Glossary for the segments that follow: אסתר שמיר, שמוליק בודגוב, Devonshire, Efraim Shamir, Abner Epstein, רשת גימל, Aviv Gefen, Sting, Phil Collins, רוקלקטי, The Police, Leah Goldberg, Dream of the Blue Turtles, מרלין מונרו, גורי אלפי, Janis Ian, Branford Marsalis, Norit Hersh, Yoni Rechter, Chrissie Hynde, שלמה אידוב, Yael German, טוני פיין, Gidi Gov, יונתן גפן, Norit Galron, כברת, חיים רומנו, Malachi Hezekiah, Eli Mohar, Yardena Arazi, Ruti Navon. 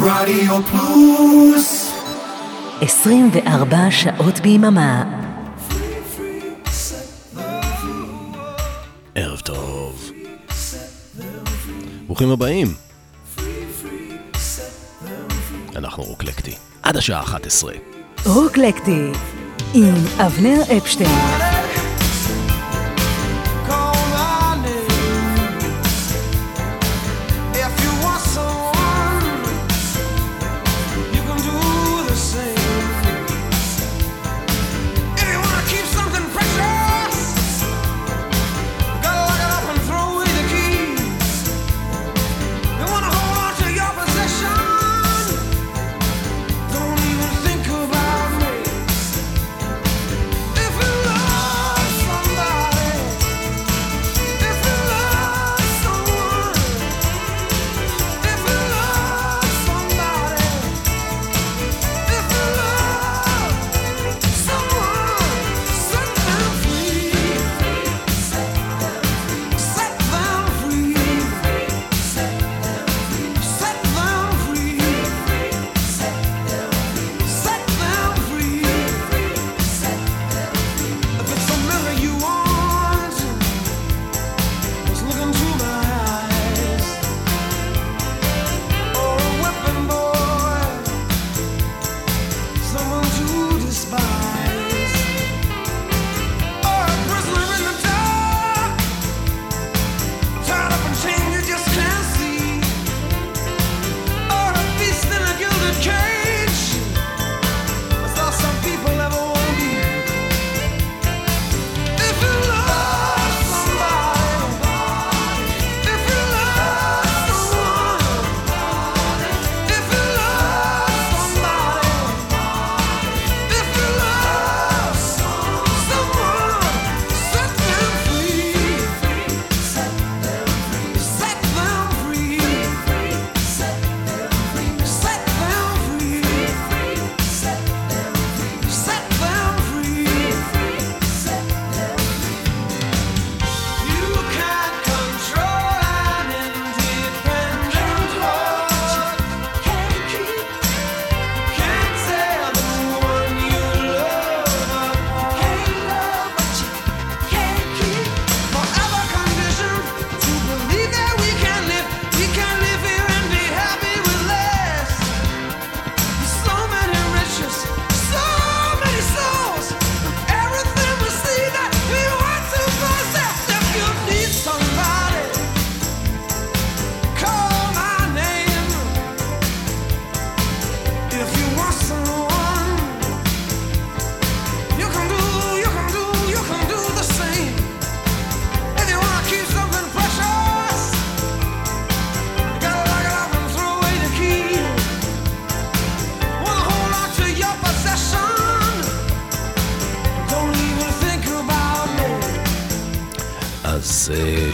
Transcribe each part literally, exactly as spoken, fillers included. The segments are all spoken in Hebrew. רדיו פלוס עשרים וארבע שעות ביממה. ערב טוב, ברוכים הבאים. אנחנו רוקלקטי עד השעה אחת עשרה. רוקלקטי עם אבנר אפשטיין.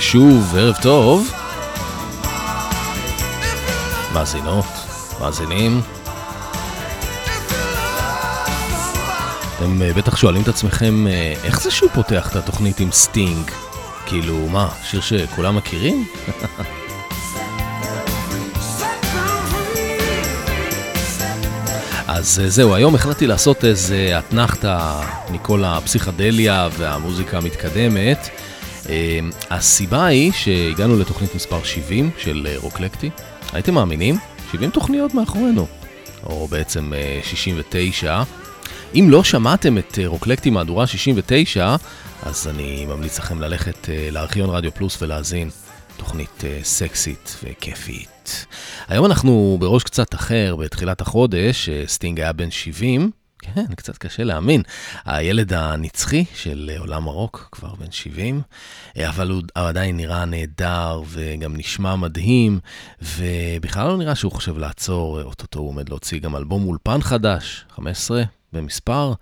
שוב, ערב טוב. מאזינות, מאזינים. אתם בטח שואלים את עצמכם, איך זה שהוא פותח את התוכנית עם סטינג? כאילו, מה, שיר שכולם מכירים? אז זהו, היום החלטתי לעשות איזה התנחתה מכל הפסיכדליה והמוזיקה המתקדמת. הסיבה היא שהגענו לתוכנית מספר שבעים של רוקלקטי. הייתם מאמינים? שבעים תוכניות מאחורינו, או בעצם שישים ותשע. אם לא שמעתם את רוקלקטי מהדורה שישים ותשע, אז אני ממליץ לכם ללכת לארכיון רדיו פלוס ולהזין. תוכנית סקסית וכיפית. היום אנחנו בראש קצת אחר. בתחילת החודש סטינג היה בן שבעים. כן, קצת קשה להאמין. הילד הנצחי של עולם הרוק כבר בן שבעים, אבל הוא עדיין נראה נהדר וגם נשמע מדהים, ובכלל לא נראה שהוא חושב לעצור. אוטוטו הוא עומד להוציא גם אלבום אולפן חדש, חמש עשרה במספר.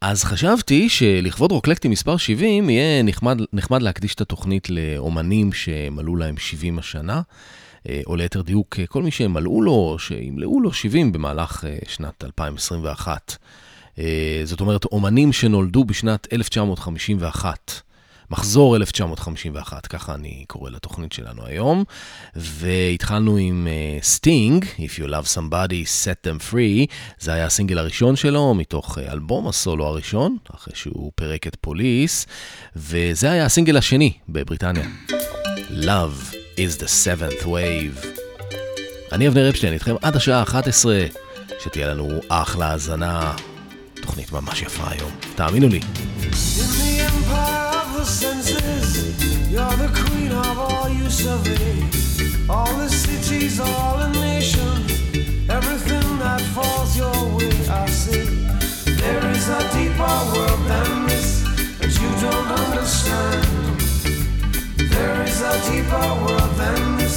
אז חשבתי שלכבוד רוקלקטי מספר שבעים יהיה נחמד, נחמד להקדיש את התוכנית לאומנים שמלאו להם שבעים השנה, או ליתר דיוק, כל מי שמלאו לו, שימלאו לו שבעים במהלך שנת אלפיים עשרים ואחת. זאת אומרת, אומנים שנולדו בשנת אלף תשע מאות חמישים ואחת. מחזור אלף תשע מאות חמישים ואחת, ככה אני קורא לתוכנית שלנו היום, והתחלנו עם סטינג, uh, If You Love Somebody, Set Them Free, זה היה הסינגל הראשון שלו, מתוך uh, אלבום הסולו הראשון, אחרי שהוא פירק את פוליס, וזה היה הסינגל השני בבריטניה. Love is the seventh wave. אני אבנר אפשטיין, איתכם עד השעה אחת עשרה, שתהיה לנו אחלה הזנה. תוכנית ממש יפה היום, תאמינו לי. You're the queen of all you survey, all the cities, all the nations, everything that falls your way. I say there is a deeper world than this that you don't understand. There is a deeper world than this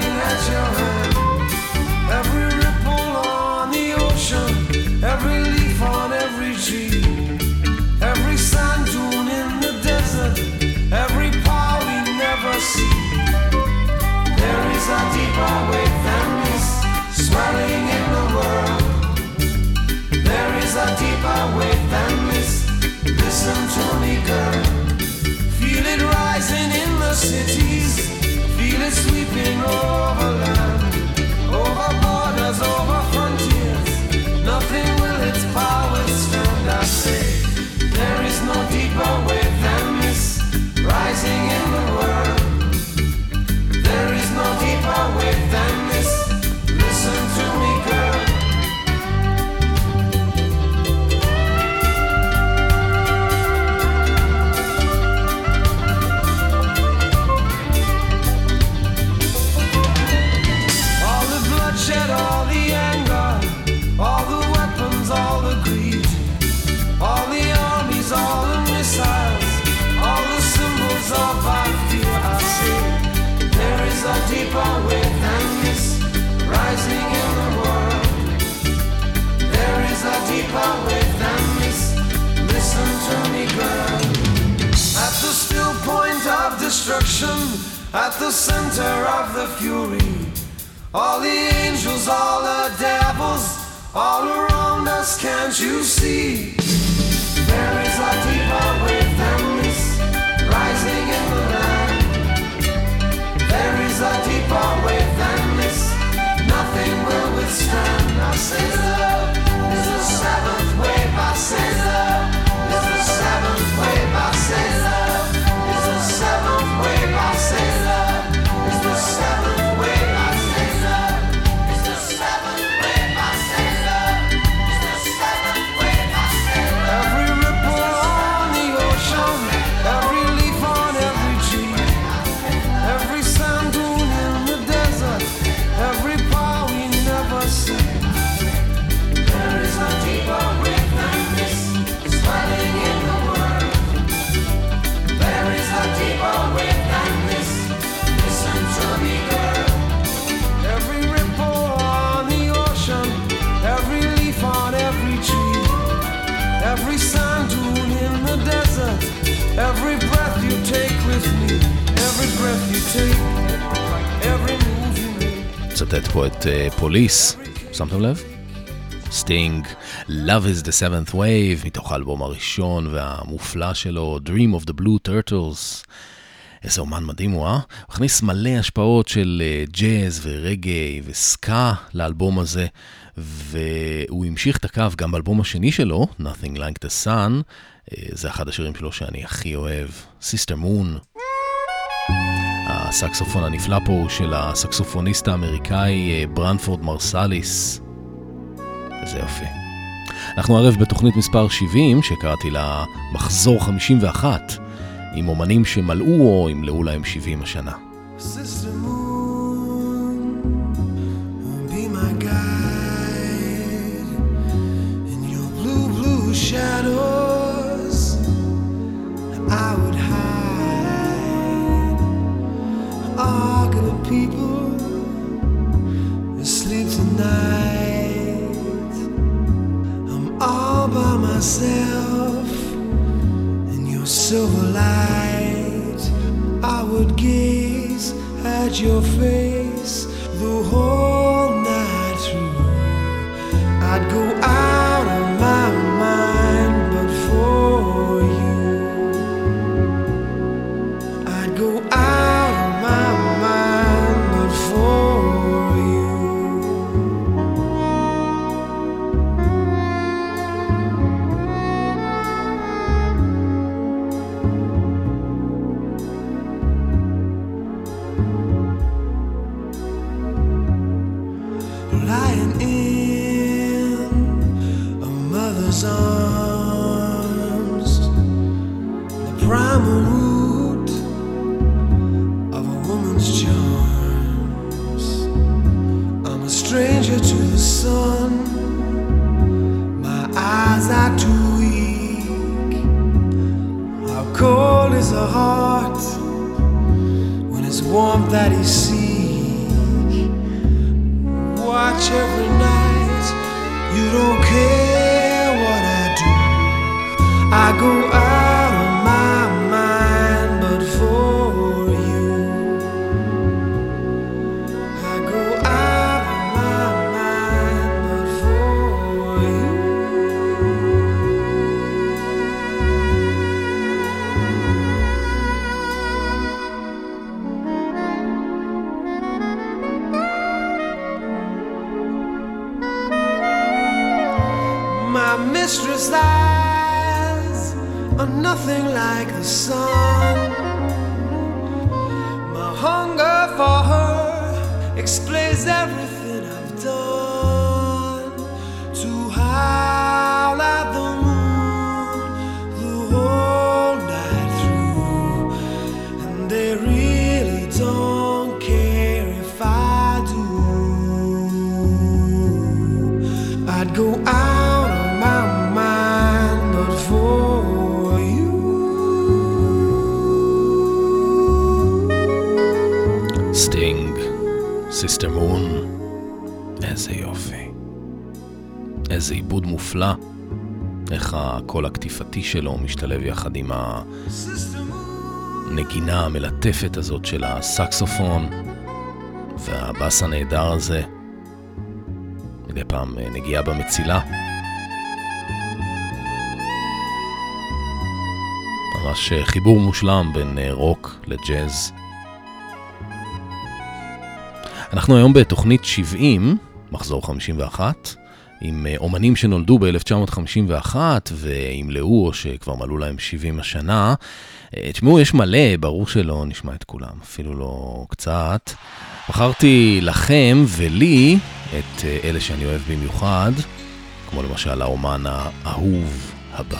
at your hand. Every ripple on the ocean, every leaf on every tree, every sand dune in the desert, every power we never see. There is a deeper way than this swelling in the world. There is a deeper way than this. Listen to me, girl. Feel it rising in the cities, feel it sweeping over land, over borders, over frontiers. Nothing will its power stand. I say there is no deeper way than this rising in the world. There is no deeper way than this. Listen to me, girl. All the bloodshed, all the anger, all the weapons, all the greed, all the armies, all the missiles, all the symbols of our fear. I say there is a deeper way than this rising in the world. There is a deeper way than this. Listen to me, girl. At the still point of destruction, at the center of the fury, all the angels, all the devils, all around us, can't you see? There is a deeper way than this rising in the land. There is a deeper way than this. Nothing will withstand. I say love is the seventh wave. I say love is the seventh wave. I say love is the seventh wave. I say love is the seventh wave. I say love is the seventh wave. I say love is the seventh wave. I say love. Every ripple on the ocean, every leaf on every tree, every sand dune in the desert, every power we never see. There is a deeper way than this swelling in the world. There is a deeper way than this. Listen to me, girl. Every ripple on the ocean, every leaf on every tree, every sand dune in the desert, every breath you take with me, every breath you take, every move you make. צטט פה את פוליס, שמתם לב? סטינג, Love is the seventh wave, מתוך האלבום הראשון והמופלא שלו, Dream of the Blue Turtles. איזה אומן מדהים הוא, אה? הכניס מלא השפעות של ג'אז ורגי וסקה לאלבום הזה, והוא המשיך את הקו גם באלבום השני שלו, Nothing Like the Sun, זה אחד השירים שלו שאני הכי אוהב, Sister Moon. הסקסופון הנפלא פה הוא של הסקסופוניסט האמריקאי ברנפורד מרסליס. זה יופי. אנחנו ערב בתוכנית מספר שבעים, שקראתי לה מחזור חמישים ואחת, עם אומנים שמלאו או ימלאו להם שבעים השנה. Sister Moon, be my guide in your blue blue shadows. I would hide. All good people asleep tonight. I'm all by myself. Silver light, I would gaze at your face the whole night through. I'd go out of my mind, but for you. his charms. I'm a stranger to the sun. My eyes are too weak. How cold is a heart when it's warmth that he seeks? Watch every night. You don't care what I do. I go out on my mind, but for mistress' eyes are nothing like the sun. My hunger for her explains everything I've done. To howl at the moon the whole night through, and they really don't care if I do. I'd go out Sister Moon. איזה יופי, איזה עיבוד מופלא, איך הקול הקטיפתי שלו משתלב יחד עם הנגינה המלטפת הזאת של הסקסופון והבאס הנהדר הזה, מדי פעם נגיעה במצילה, ממש חיבור מושלם בין רוק לג'אז. אנחנו היום בתוכנית שבעים, מחזור חמישים ואחת, עם אומנים שנולדו ב-אלף תשע מאות חמישים ואחת, וימלאו או שכבר מלאו להם שבעים השנה. תשמעו, יש מלא, ברור שלא נשמע את כולם, אפילו לא קצת. בחרתי לכם ולי את אלה שאני אוהב במיוחד, כמו למשל האומן האהוב הבא.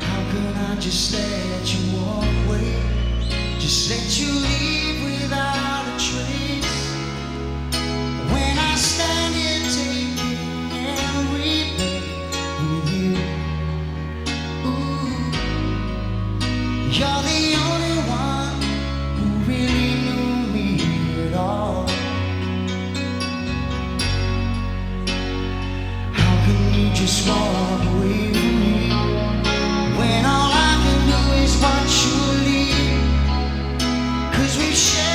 How can I just say that you walk away? Just let you leave without a trace. When I stand here taking and reaping with you, ooh, you're the only one who really knew me at all. How can you just walk away from me when all I can do is watch you leave? 'Cause we've shared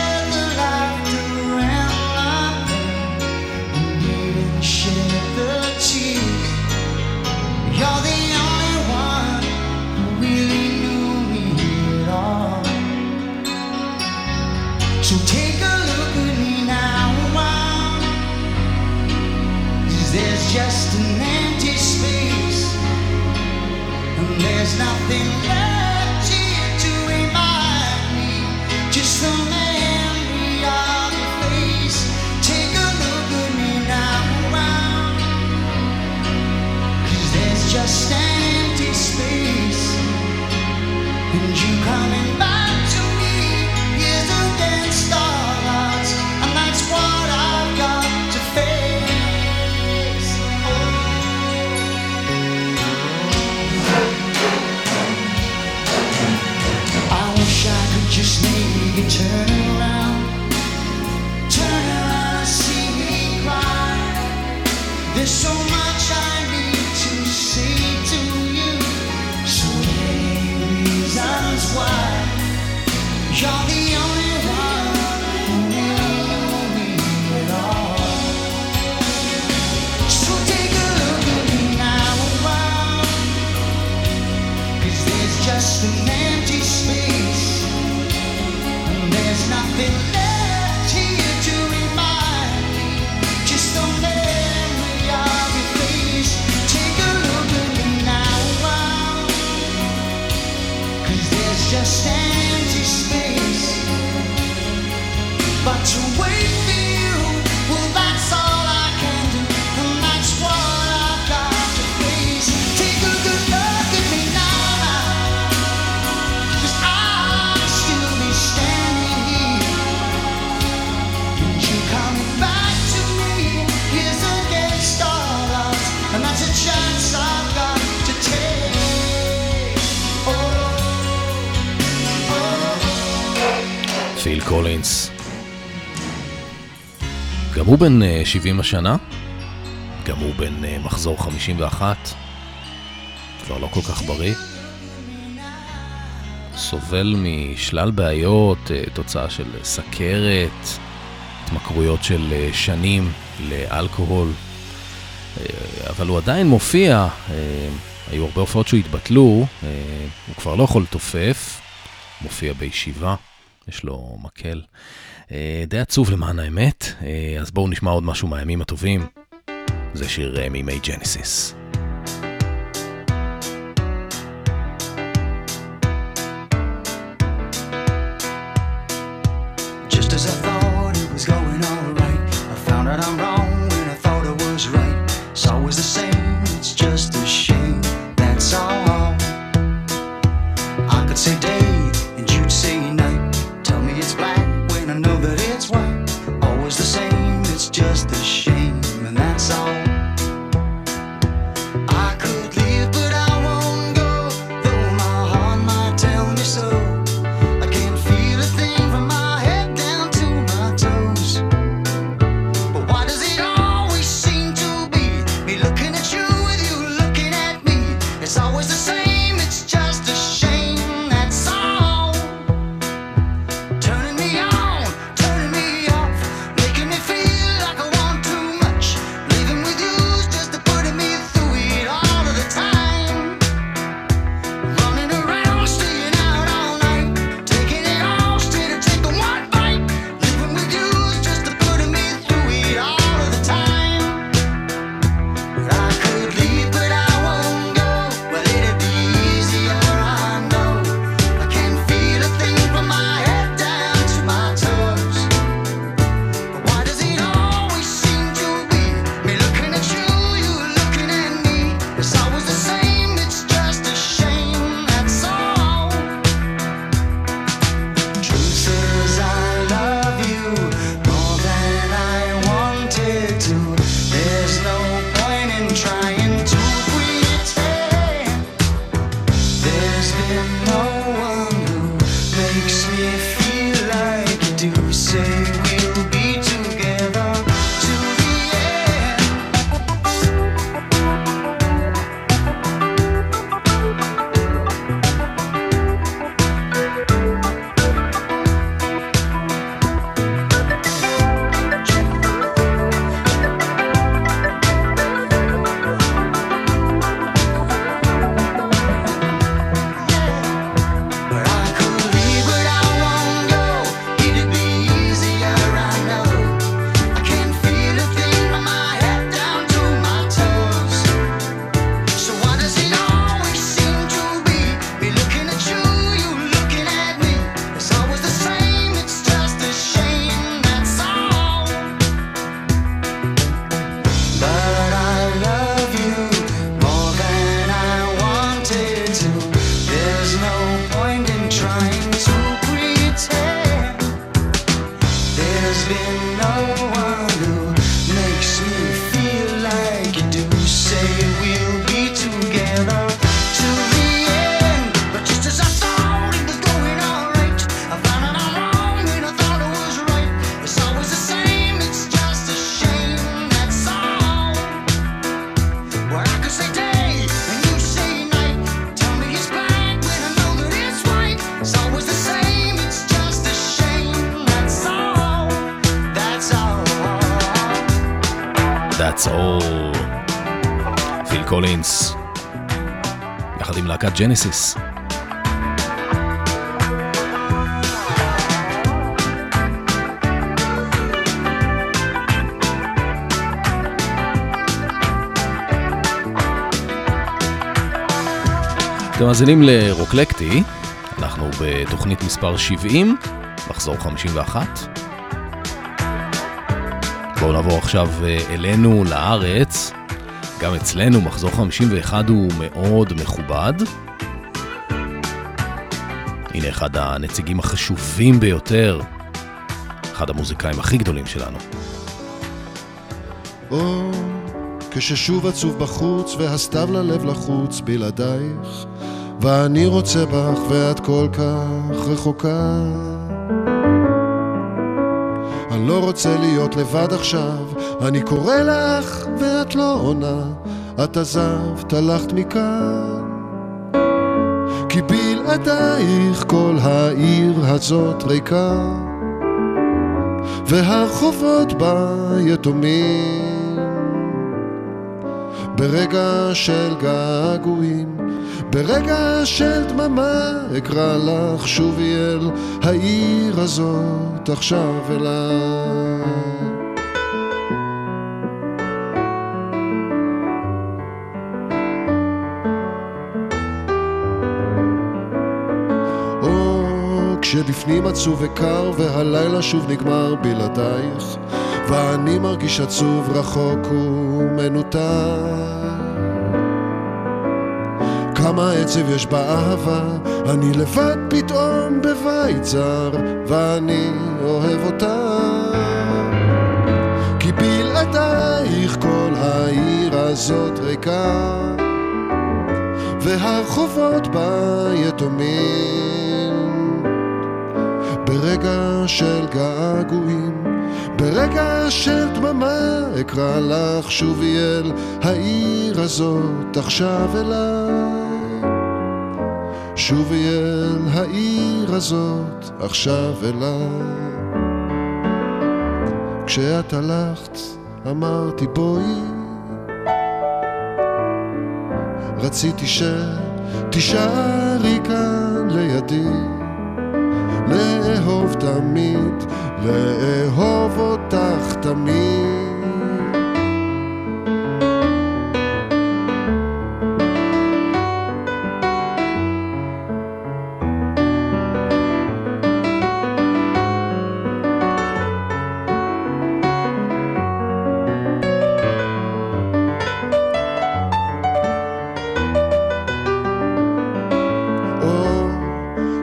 just an empty space, and there's nothing left here to remind me, just the memory of your face. Take a look at me now around, 'cause there's just an empty space, and you coming back to me is against all odds, and that's what I've got to face. Just maybe turn around, turn around and see me cry. There's so much I need to say to you, so many reasons why. You're the only one who knew me at all. So take a look at me now around, 'cause there's just an empty space. There's nothing left here to remind me, just the memory of your face. Take a look at me now around, 'cause there's just empty space. But to wait for you, well that's all I can do, and that's what I've got to face. Take a good look at me now, 'cause I'll still be פיל קולינס, גם הוא בן שבעים השנה, גם הוא בן מחזור חמישים ואחת, כבר לא כל כך בריא, סובל משלל בעיות, תוצאה של סכרת, התמכרויות של שנים לאלכוהול, אבל הוא עדיין מופיע, היו הרבה הופעות שהוא התבטלו, הוא כבר לא יכול לתופף, מופיע בישיבה, יש לו מקל. די עצוב למען האמת, אז בואו נשמע עוד משהו מהימים הטובים. זה שיר מימי ג'נסיס. Just as I thought it was going all right, I found out I'm wrong when I thought I was right. It's always the same, it's just a shame, that's all. I could say day and you'd say night. Tell me it's black when I know that it's white. Always the same, it's just a shame. That's all. I could leave, but I won't go, though my heart might tell me so. I can't feel a thing from my head down to my toes. But why does it always seem to be me looking at you with you looking at me? It's always the same, it's just a shame, that's all. Turning me on, turning me off, making me feel ג'נסיס. אתם מאזינים לרוקלקטי, אנחנו בתוכנית מספר שבעים, מחזור חמישים ואחת. בואו נעבור עכשיו אלינו לארץ. גם אצלנו מחזור חמישים ואחת הוא מאוד מכובד. הנה אחד הנציגים החשובים ביותר, אחד המוזיקאים הכי גדולים שלנו. או, כששוב עצוב בחוץ והסתיו ללב לחוץ בלעדייך, ואני רוצה בך ואת כל כך רחוקה. לא רוצה להיות לבד עכשיו, אני קורא לך ואת לא עונה, את עזבת, הלכת מכאן, כי בלעדייך כל העיר הזאת ריקה, והרחובות בה יתומים, ברגע של געגועים, ברגע של דממה, אקרא לך שוב אל העיר הזאת עכשיו אליי. כשלפנים עצוב וקר והלילה שוב נגמר בלעדייך, ואני מרגיש עצוב, רחוק ומנותק, כמה עצב יש באהבה, אני לבד פתאום בבית זר, ואני אוהב אותה, כי בלעדייך כל העיר הזאת ריקה, והרחובות בה יתומים, ברגע של געגועים, ברגע של דממה, אקרא לך שוב אל העיר הזאת עכשיו אליי, שוב אל העיר הזאת עכשיו אליי. כשאת הלכת אמרתי בואי, רציתי שתישארי כאן לידי, לאהוב תמיד, לאהוב אותך תמיד.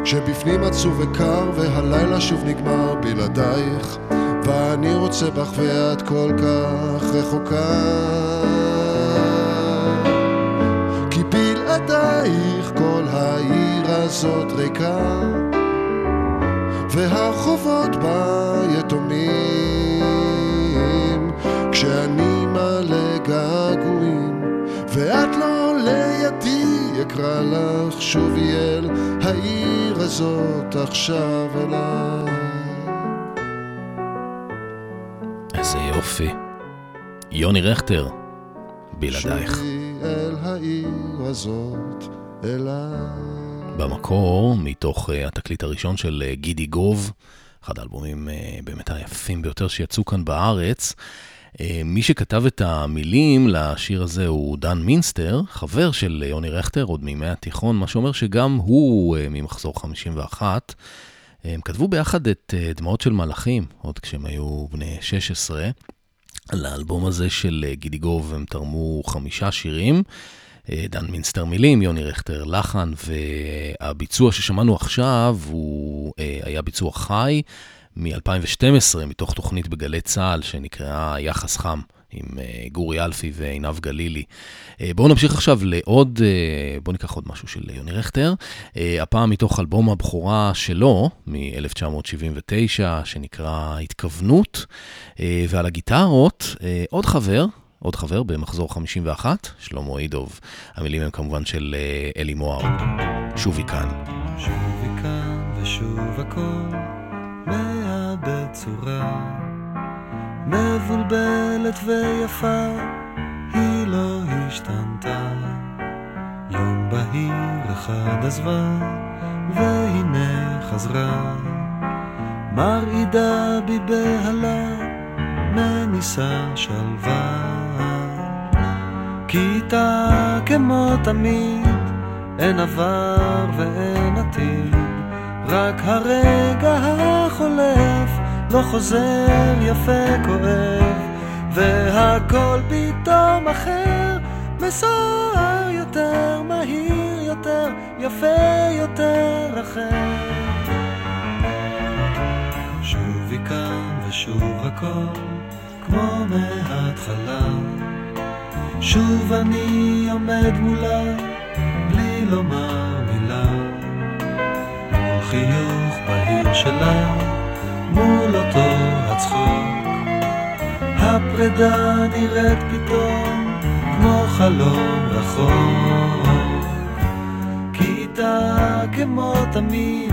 כשבפנים עצוב וקר והלילה שוב נגמר בלעדייך, ואני רוצה בך ואת כל כך רחוקה, כי בלעדייך כל העיר הזאת ריקה, והרחובות בה יתומים, כשאני מלא געגועים ואת לא לידי, יקרא לך שוב אל העיר הזאת עכשיו אליי. איזה יופי, יוני רכטר, בלעדייך. שוב אל העיר הזאת אליי, במקור מתוך התקליט הראשון של גידי גוב, אחד האלבומים באמת היפים ביותר שיצאו כאן בארץ. מי שכתב את המילים לשיר הזה הוא דן מינסטר, חבר של יוני רכטר עוד מימי התיכון, מה שאומר שגם הוא ממחזור חמישים ואחת. הם כתבו ביחד את דמעות של מלאכים, עוד כשהם היו בני שש עשרה. לאלבום הזה של גידי גוב הם תרמו חמישה שירים. דן מינסטר מילים, יוני רכטר לחן, והביצוע ששמענו עכשיו הוא היה ביצוע חי, מ-אלפיים ושתים עשרה, מתוך תוכנית בגלי צהל שנקראה יחס חם, עם גורי אלפי ועינב גלילי. בואו נמשיך עכשיו לעוד, בואו ניקח עוד משהו של יוני רכטר, הפעם מתוך אלבום הבכורה שלו, מ-אלף תשע מאות שבעים ותשע, שנקרא התכוונות, ועל הגיטרות, עוד חבר, עוד חבר במחזור חמישים ואחת, שלמה אידוב. המילים הם כמובן של אלי מוהר. שובי כאן. שובי כאן ושוב הכל. בצורה מבולבלת ויפה היא לא השתנתה, יום בהיר אחד עזבה והנה חזרה, מרעידה בי בהלה מניסה שלווה, כי איתה כמו תמיד אין עבר ואין עתיד, רק הרגע החולף לא חוזר יפה כואב, והכל פתאום אחר מסוער יותר, מהיר יותר, יפה יותר אחר. שובי כאן ושוב הכל כמו מההתחלה, שוב אני עומד מולה בלי לומר מילה, חיוך בהיר שלה מול אותו הצחוק, אגדה נראית פתאום כמו חלום רחוק, כי איתה כמו תמיד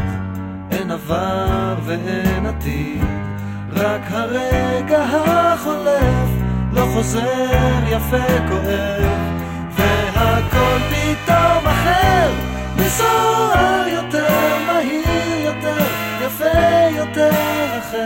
אין עבר ואין עתיד, רק הרגע החולף לא חוזר יפה כואב, והכל פתאום אחר, מסוער יותר, מהיר יותר, יפה יותר אחר.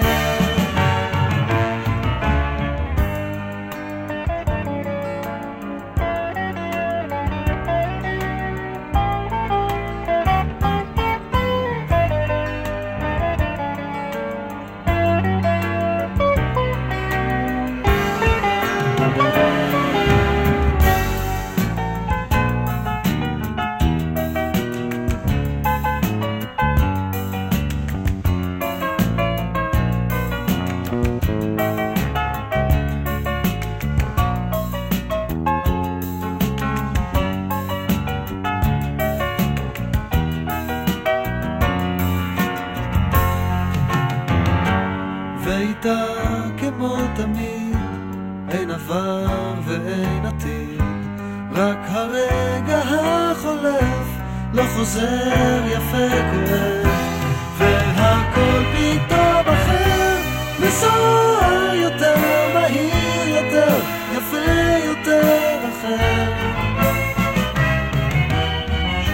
חוזר יפה כואב, והכל פתאום אחר, מסוער יותר, מהיר יותר, יפה יותר אחר.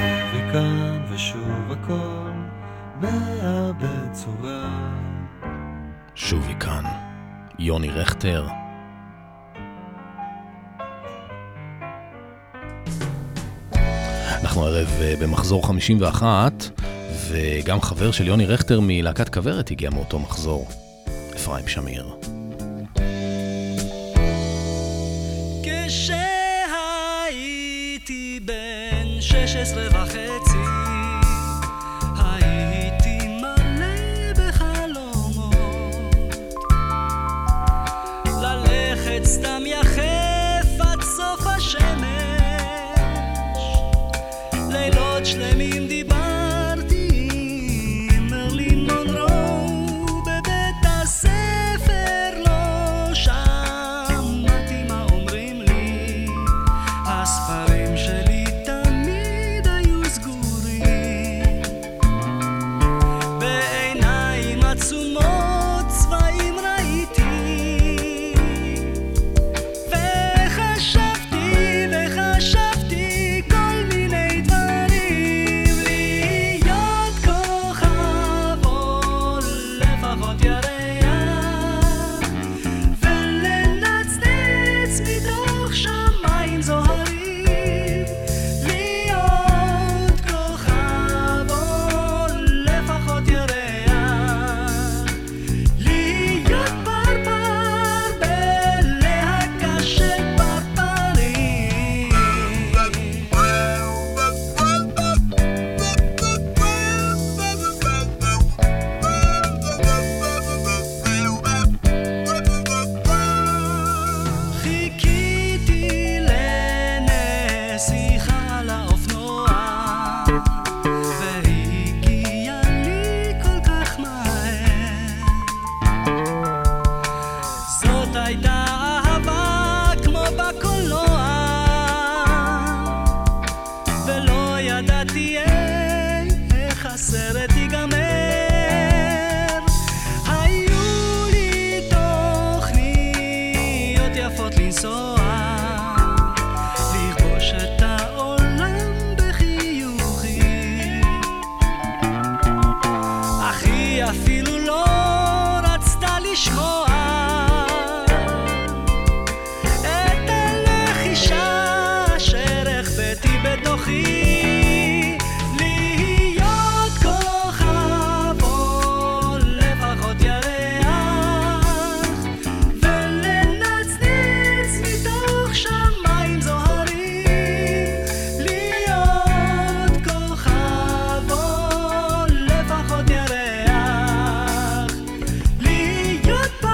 שוב וכאן ושוב הכל מאבד צורה. שוב וכאן, יוני רכטר. אנחנו ערב במחזור חמישים ואחת, וגם חבר של יוני רכטר מלהקת כברת הגיע מאותו מחזור, אפרים שמיר. כשהייתי בן שש עשרה וחצי, הייתי מלא בחלומות, ללכת סתם יחף עד סוף השמש, לילות שלמים דיברתי עם מרלין מונרו, בבית הספר לא שמעתי מה אומרים לי, הספרים שלי תמיד היו סגורים, בעיניים עצומות צבעים ראיתי, וחשבתי וחשבתי Goodbye.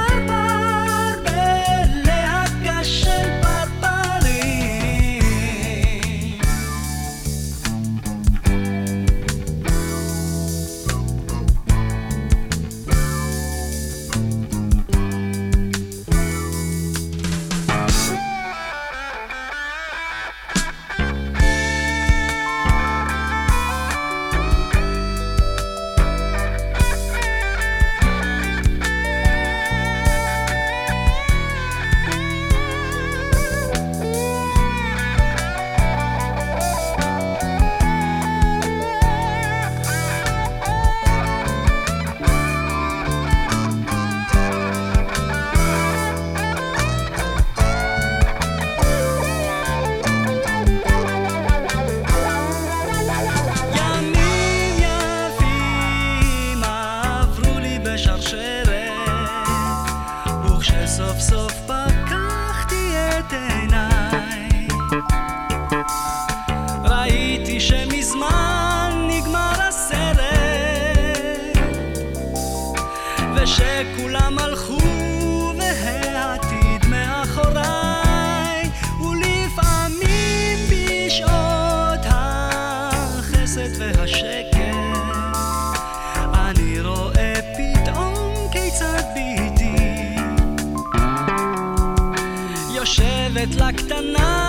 שכולם הלכו והעתיד מאחוריי, ולפעמים בשעות החסד והשקט אני רואה פתאום כיצד ביתי יושבת לה קטנה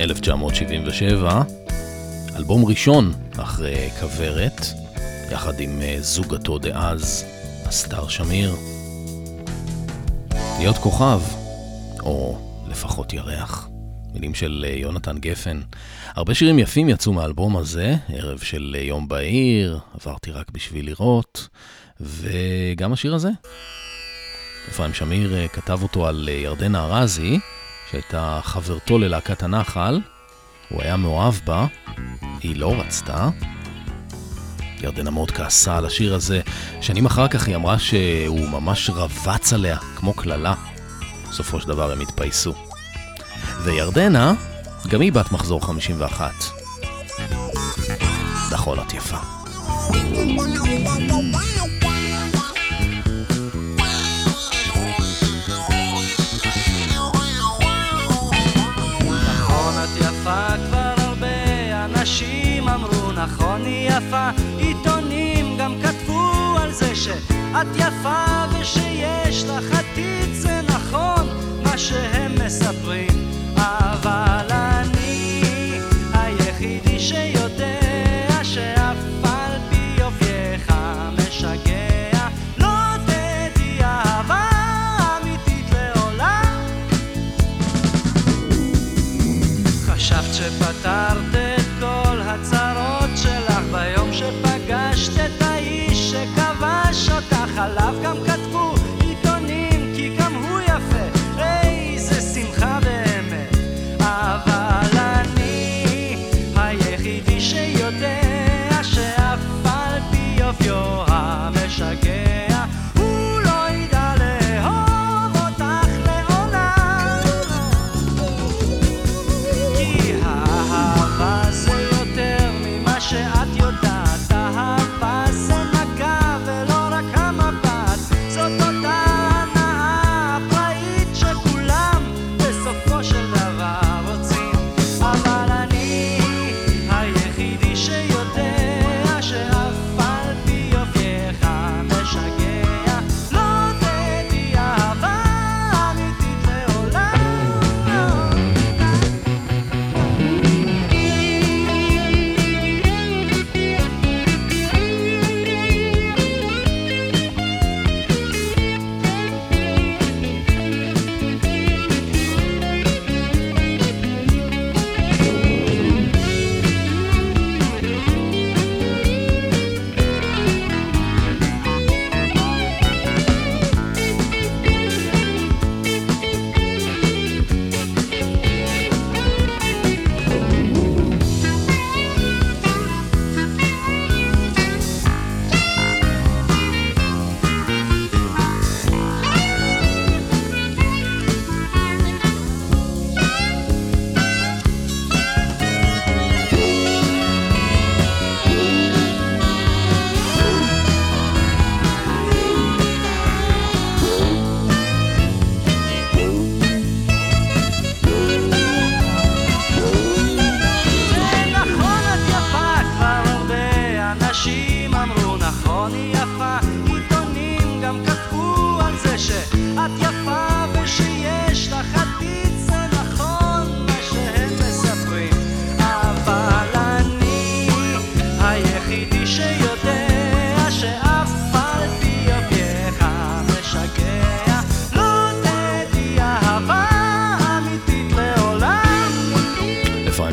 אלף תשע מאות שבעים ושבע, אלבום ראשון אחרי כברת, יחד עם זוגתו דאז, אסתר שמיר. להיות כוכב, או לפחות ירח. מילים של יונתן גפן. הרבה שירים יפים יצאו מהאלבום הזה, ערב של יום בעיר, עברתי רק בשביל לראות, וגם השיר הזה. אפרים שמיר כתב אותו על ירדנה ארזי, שהייתה חברתו ללהקת הנחל, הוא היה מאוהב בה, היא לא רצתה. ירדנה מאוד כעסה על השיר הזה, שנים אחר כך היא אמרה שהוא ממש רבץ עליה, כמו כללה. בסופו של דבר הם התפייסו. וירדנה, גם היא בת מחזור חמישים ואחת. דחול עטיפה. כבר הרבה אנשים אמרו נכון היא יפה, עיתונים גם כתבו על זה שאת יפה ושיש לך עתיד, זה נכון מה שהם מספרים, אבל אני היחידי שיודע שאף על פי יופייך משגע, לא תדעי אהבה שפתרת את כל הצרות שלך ביום שפגשת את האיש שכבש אותך, עליו גם כתבו עיתונים כי גם הוא יפה, איזה שמחה באמת, אבל אני היחידי שיודע שאף על פי יופיו המשגע שאת יודעת, אהבה זה מכה ולא רק המבט, זאת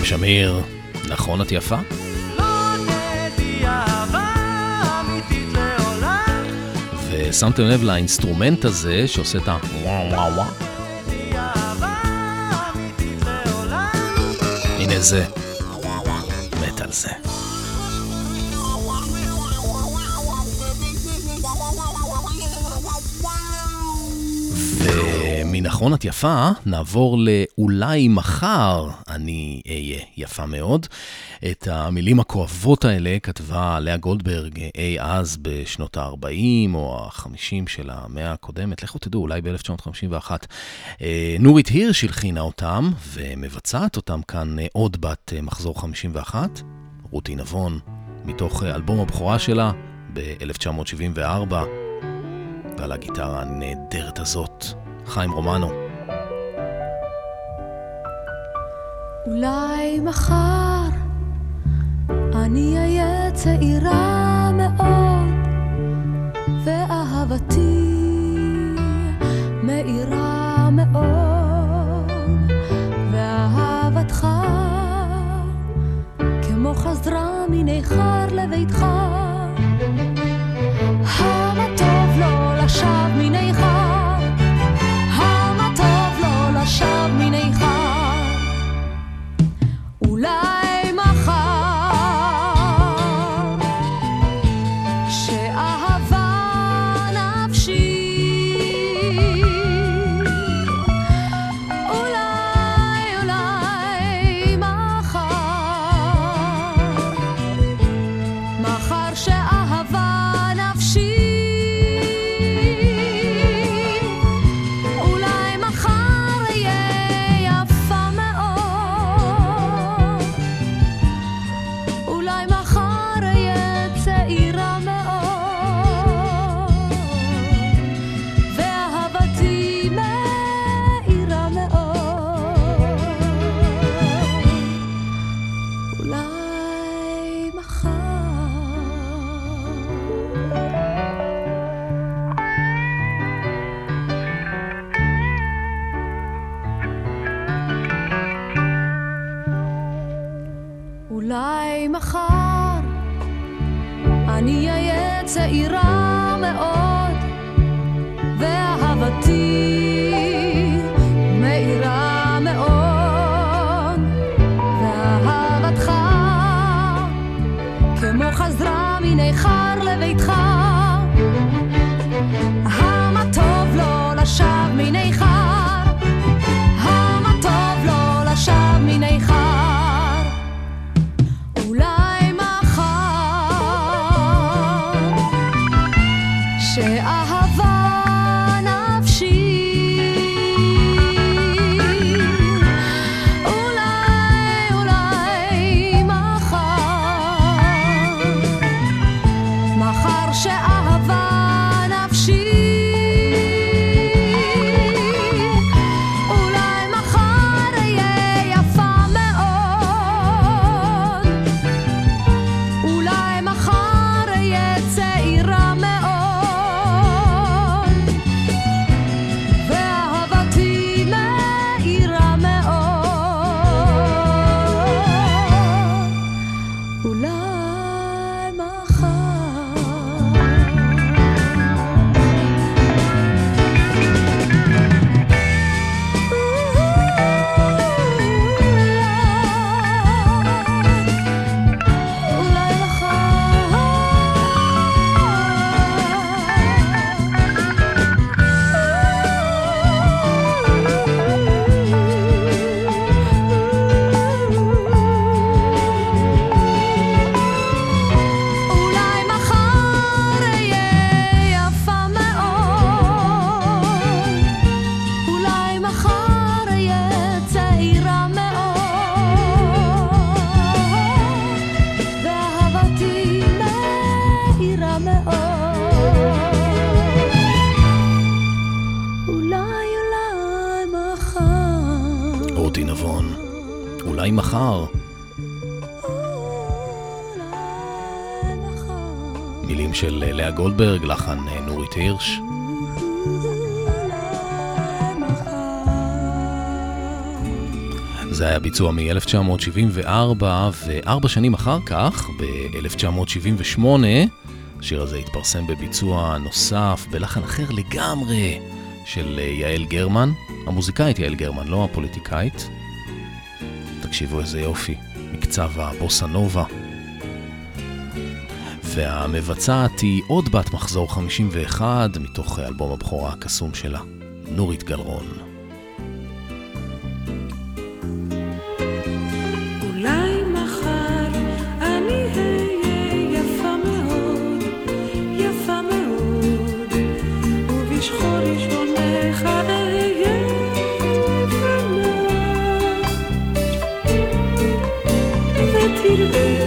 אפרים שמיר, נכון את יפה? ושמתם לב לאינסטרומנט הזה שעושה את הוואו וואו וואו? הנה זה, מת על זה. ומנכון את יפה נעבור לאולי מחר אני אהיה יפה מאוד. את המילים הכואבות האלה כתבה לאה גולדברג אי אז בשנות ה-ארבעים או ה-חמישים של המאה הקודמת, לכו תדעו, אולי ב-אלף תשע מאות חמישים ואחת. נורית הרש הלחינה אותם ומבצעת אותם כאן עוד בת מחזור חמישים ואחת, רותי נבון, מתוך אלבום הבכורה שלה ב-אלף תשע מאות שבעים וארבע, ועל הגיטרה הנהדרת הזאת חיים רומנו. אולי מחר אני אהיה צעירה מאוד ואהבתי מאירה מאוד, ואהבתך כמו חזרה מן איכר לביתך, המה טוב לא לשב מן איכר, המה טוב לא לשב מן איכר. אולי צעירה מאוד ואהבתי מאירה מאוד, ואהבתך כמו חזרה מן איכר לביתך, המה טוב לא לשב מן איכר, המה טוב לא לשב מן איכר. מילים של לאה גולדברג, לחן נורית הרש. זה היה ביצוע מ-אלף תשע מאות שבעים וארבע, וארבע שנים אחר כך, ב-אלף תשע מאות שבעים ושמונה, השיר הזה התפרסם בביצוע נוסף, בלחן אחר לגמרי, של יעל גרמן, המוזיקאית יעל גרמן, לא הפוליטיקאית. תקשיבו איזה יופי, מקצב הבוסה נובה. והמבצעת היא עוד בת מחזור חמישים ואחת, מתוך אלבום הבכורה הקסום שלה, נורית גלרון. אולי מחר אני אהיה יפה מאוד, יפה מאוד, ובשחור ראשונך אהיה יפה מאוד, ותראה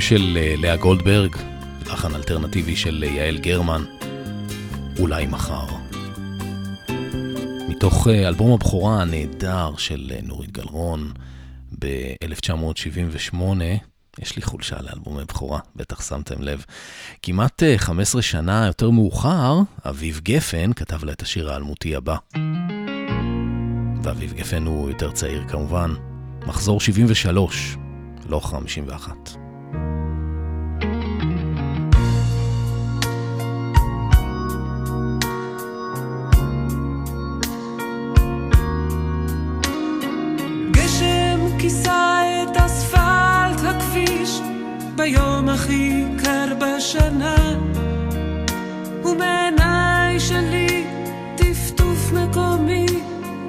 של לאה גולדברג, לחן אלטרנטיבי של יעל גרמן, אולי מחר. מתוך אלבום הבכורה הנהדר של נורית גלרון ב-אלף תשע מאות שבעים ושמונה, יש לי חולשה לאלבום הבכורה, בטח שמתם לב. כמעט חמש עשרה שנה יותר מאוחר, אביב גפן כתב לה את השיר האלמותי הבא. ואביב גפן הוא יותר צעיר כמובן, מחזור שבעים ושלוש, לא חמישים ואחת. כיסה את אספלט הכביש ביום הכי קר בשנה, ומעיניי שלי טפטוף מקומי,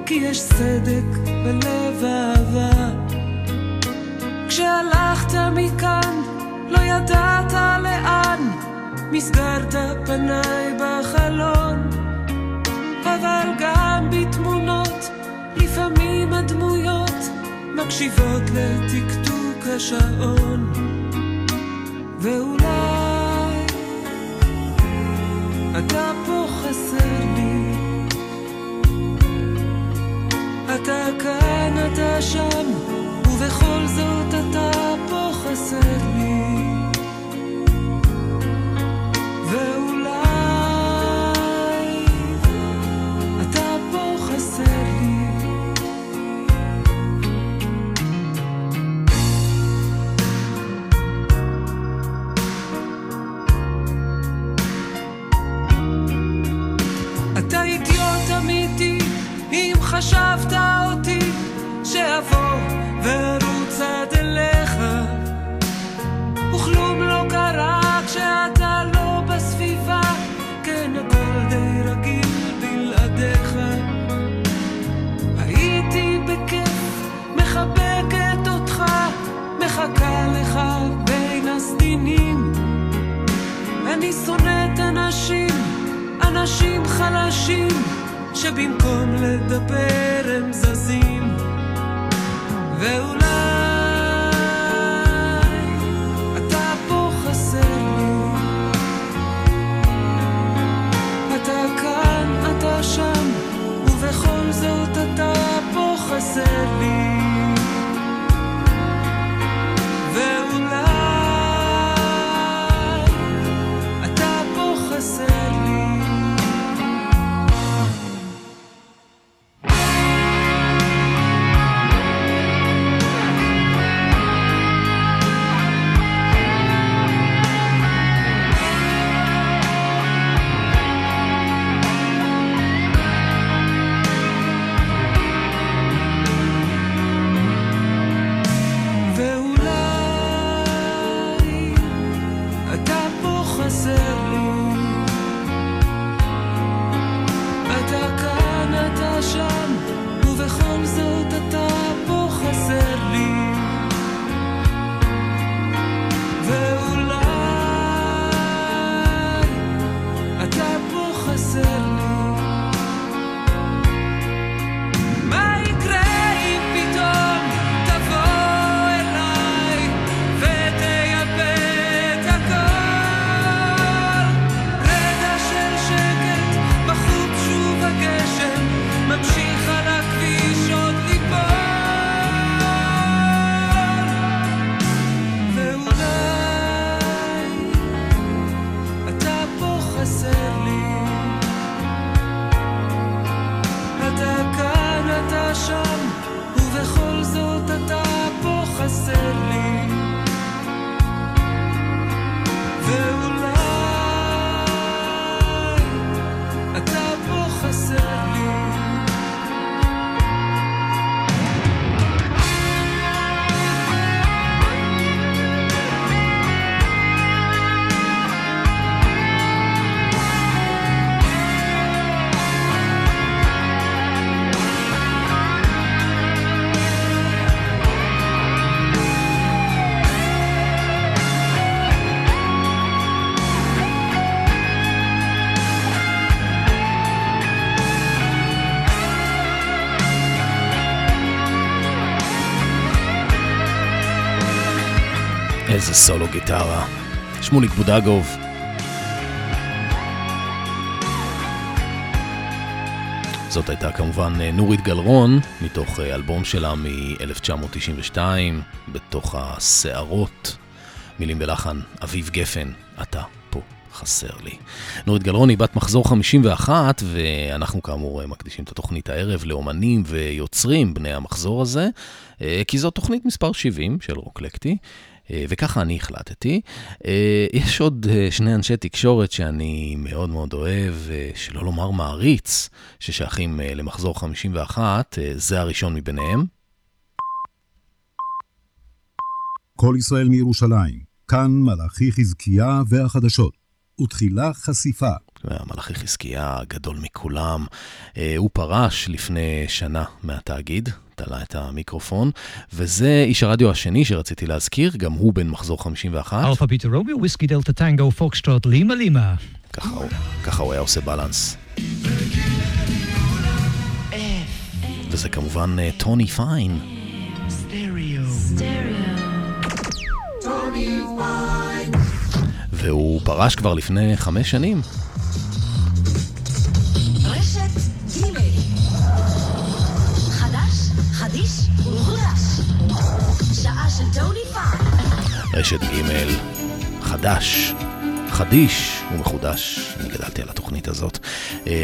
כי יש סדק בלב אהבה. כשהלכת מכאן לא ידעת לאן, מסגרת פניי בחלון, אבל גם בתמונות לפעמים הדמויות מקשיבות לתקתוק השעון. ואולי אתה פה חסר לי, אתה שם, ובכל זאת אתה פה חסר לי, ואולי אתה פה חסר לי. אתה אידיוט אמיתי, אם חשבת אותי שאבוא ורוץ עד אליך, וכלום לא קרה כשאתה לא בסביבה, כן הכל די רגיל בלעדיך. הייתי בכיף מחבקת אותך, מחכה לך בין הסדינים. אני שונאת אנשים, אנשים חלשים, שבמקום לדבר הם זזים, ואולי אתה פה חסר לי. אתה כאן, אתה שם, ובכל זאת אתה פה חסר לי, ואולי אתה פה חסר לי. איזה סולו גיטרה, שמוליק בודגוב. זאת הייתה כמובן נורית גלרון, מתוך אלבום שלה מ-אלף תשע מאות תשעים ושתיים, בתוך הסערות, מילים ולחן אביב גפן, אתה פה חסר לי. נורית גלרון היא בת מחזור חמישים ואחת, ואנחנו כאמור מקדישים את התוכנית הערב לאומנים ויוצרים בני המחזור הזה, כי זו תוכנית מספר שבעים של רוקלקטי, וככה אני החלטתי. יש עוד שני אנשי תקשורת שאני מאוד מאוד אוהב, שלא לומר מעריץ, ששייכים למחזור חמישים ואחת, זה הראשון מביניהם. כל ישראל מירושלים, כאן מלאכי חזקיה והחדשות, ותחילה חשיפה. מלאכי חזקיה גדול מכולם, הוא פרש לפני שנה מהתאגיד, עלה את המיקרופון, וזה איש הרדיו השני שרציתי להזכיר, גם הוא בן מחזור חמישים ואחת. אלפא ביטה רומיו, וויסקי דלטה טנגו, פוקסטרוט, לימה לימה. ככה הוא היה עושה בלנס. וזה כמובן טוני פיין. והוא פרש כבר לפני חמש שנים. רשת גימל. חדיש? רשת ג' חדש, חדיש ומחודש. אני גדלתי על התוכנית הזאת.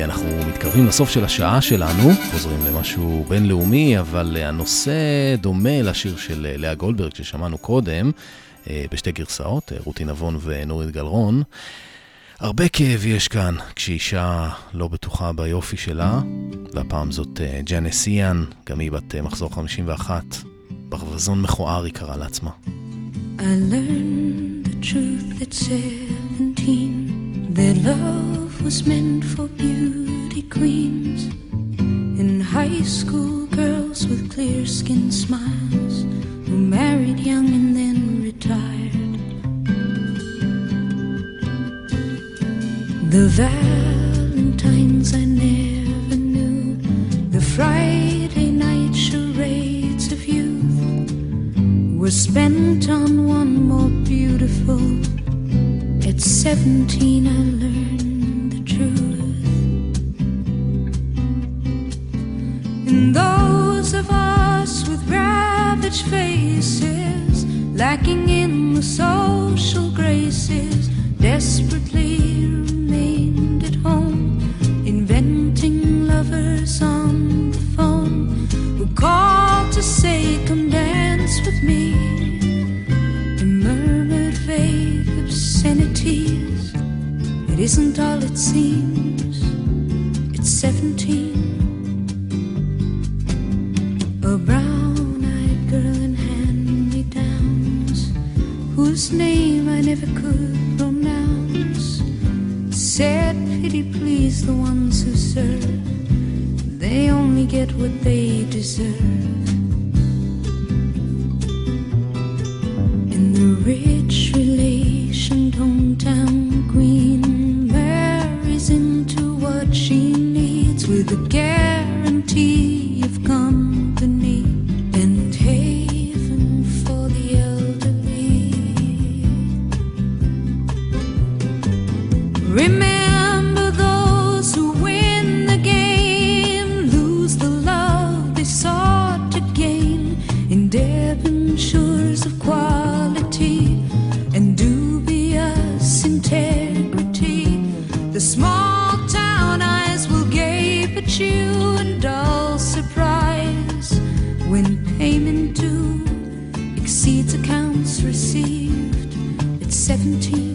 אנחנו מתקרבים לסוף של השעה שלנו, חוזרים למשהו בינלאומי, אבל הנושא דומה לשיר של לאה גולדברג ששמענו קודם, בשתי גרסאות, רותי נבון ונורית גלרון. הרבה כאב יש כאן כשאישה לא בטוחה ביופי שלה, והפעם זאת ג'אנס איאן, גם היא בת מחזור חמישים ואחת, ברווזון מכוער היא קראה לעצמה. I learned the truth at seventeen, that love was meant for beauty queens and high school girls with clear skin smiles who married young and then retired. The Valentines I never knew, the Friday night charades of youth were spent on one more beautiful. At seventeen I learned the truth. And those of us with ravaged faces, lacking in the social graces, desperately remained at home, inventing lovers on the phone who called to say, come dance with me, and murmured vague obscenities. It isn't all it seems. It's seventeen. A brown-eyed girl in hand-me-downs, whose name I never could pronounce, said, pity please the ones who serve, they only get what they deserve. And the rich relation hometown queen marries into what she needs with a guarantee of company and haven for the elderly. Remember those who win the game lose the love they sought to gain in Devonshire's of quality and dubious integrity. The small town eyes will gape at you in dull surprise when payment due exceeds accounts received at seventeen.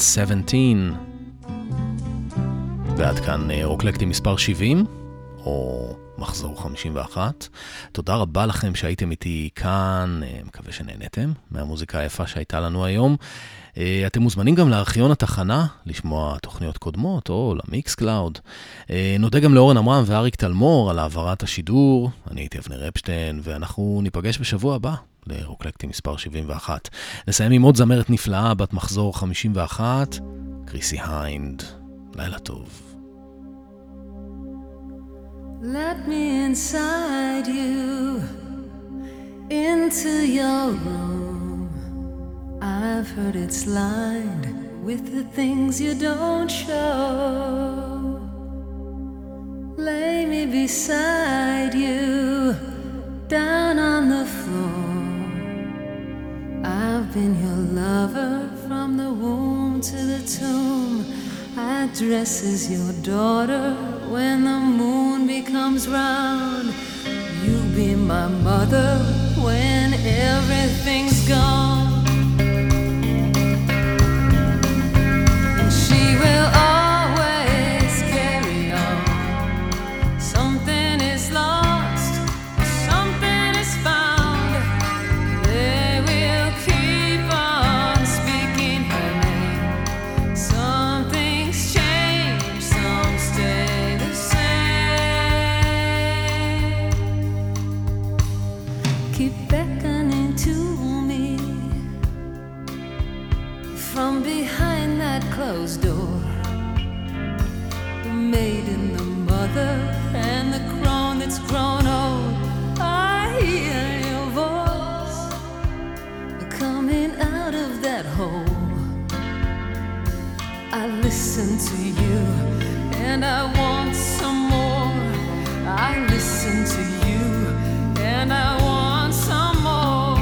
שבע עשרה ועד כאן רוקלקטי מספר שבעים או מחזור חמישים ואחת. תודה רבה לכם שהייתם איתי כאן, מקווה שנהנתם מהמוזיקה היפה שהייתה לנו היום. אתם מוזמנים גם לארכיון התחנה, לשמוע תוכניות קודמות או למיקס קלאוד. נודה גם לאורן אמרם ואריק תלמור על העברת השידור. אני הייתי אבנר אפשטיין, ואנחנו ניפגש בשבוע הבא לרוקלקטי מספר שבעים ואחת. נסיים עם עוד זמרת נפלאה בת מחזור חמישים ואחת, קריסי היינד. לילה טוב. Let me inside you, into your room. I've heard it's lined with the things you don't show. Lay me beside you, down on the floor. I've been your lover from the womb to the tomb. I dress as your daughter when the moon becomes round. You be my mother when everything's gone. And she will always carry on. Something is lost, something is found. They will keep on speaking her name. Something from behind that closed door, the maiden, the mother, and the crone that's grown old. I hear your voice coming out of that hole. I listen to you and I want some more. I listen to you and I want some more.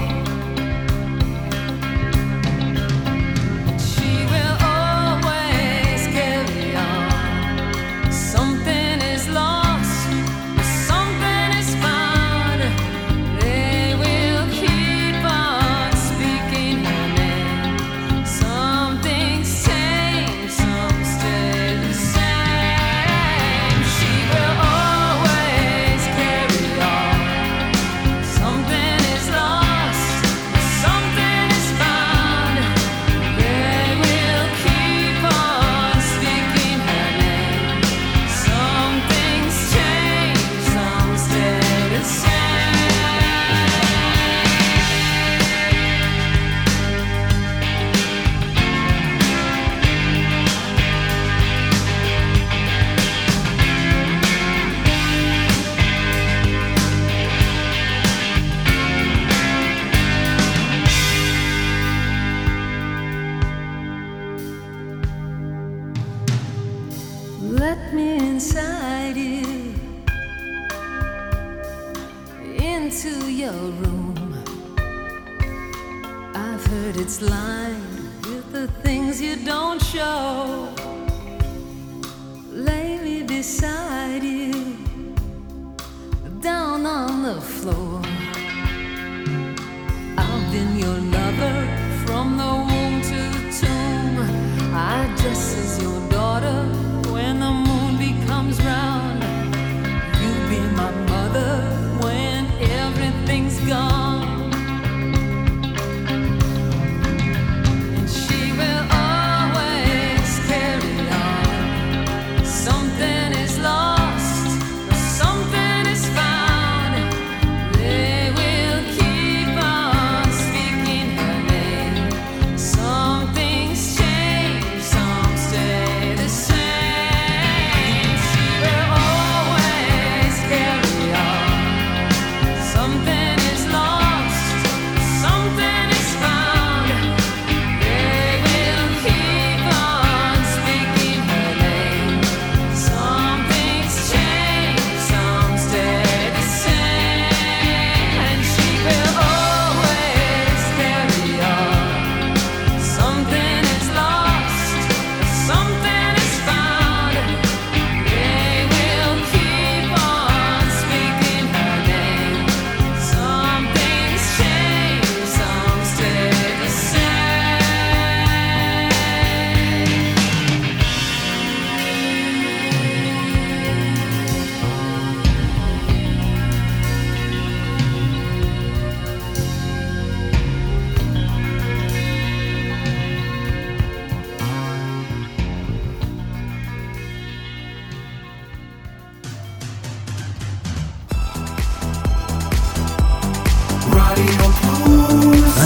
Say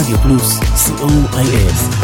רדיו פלוס סי או איי אס.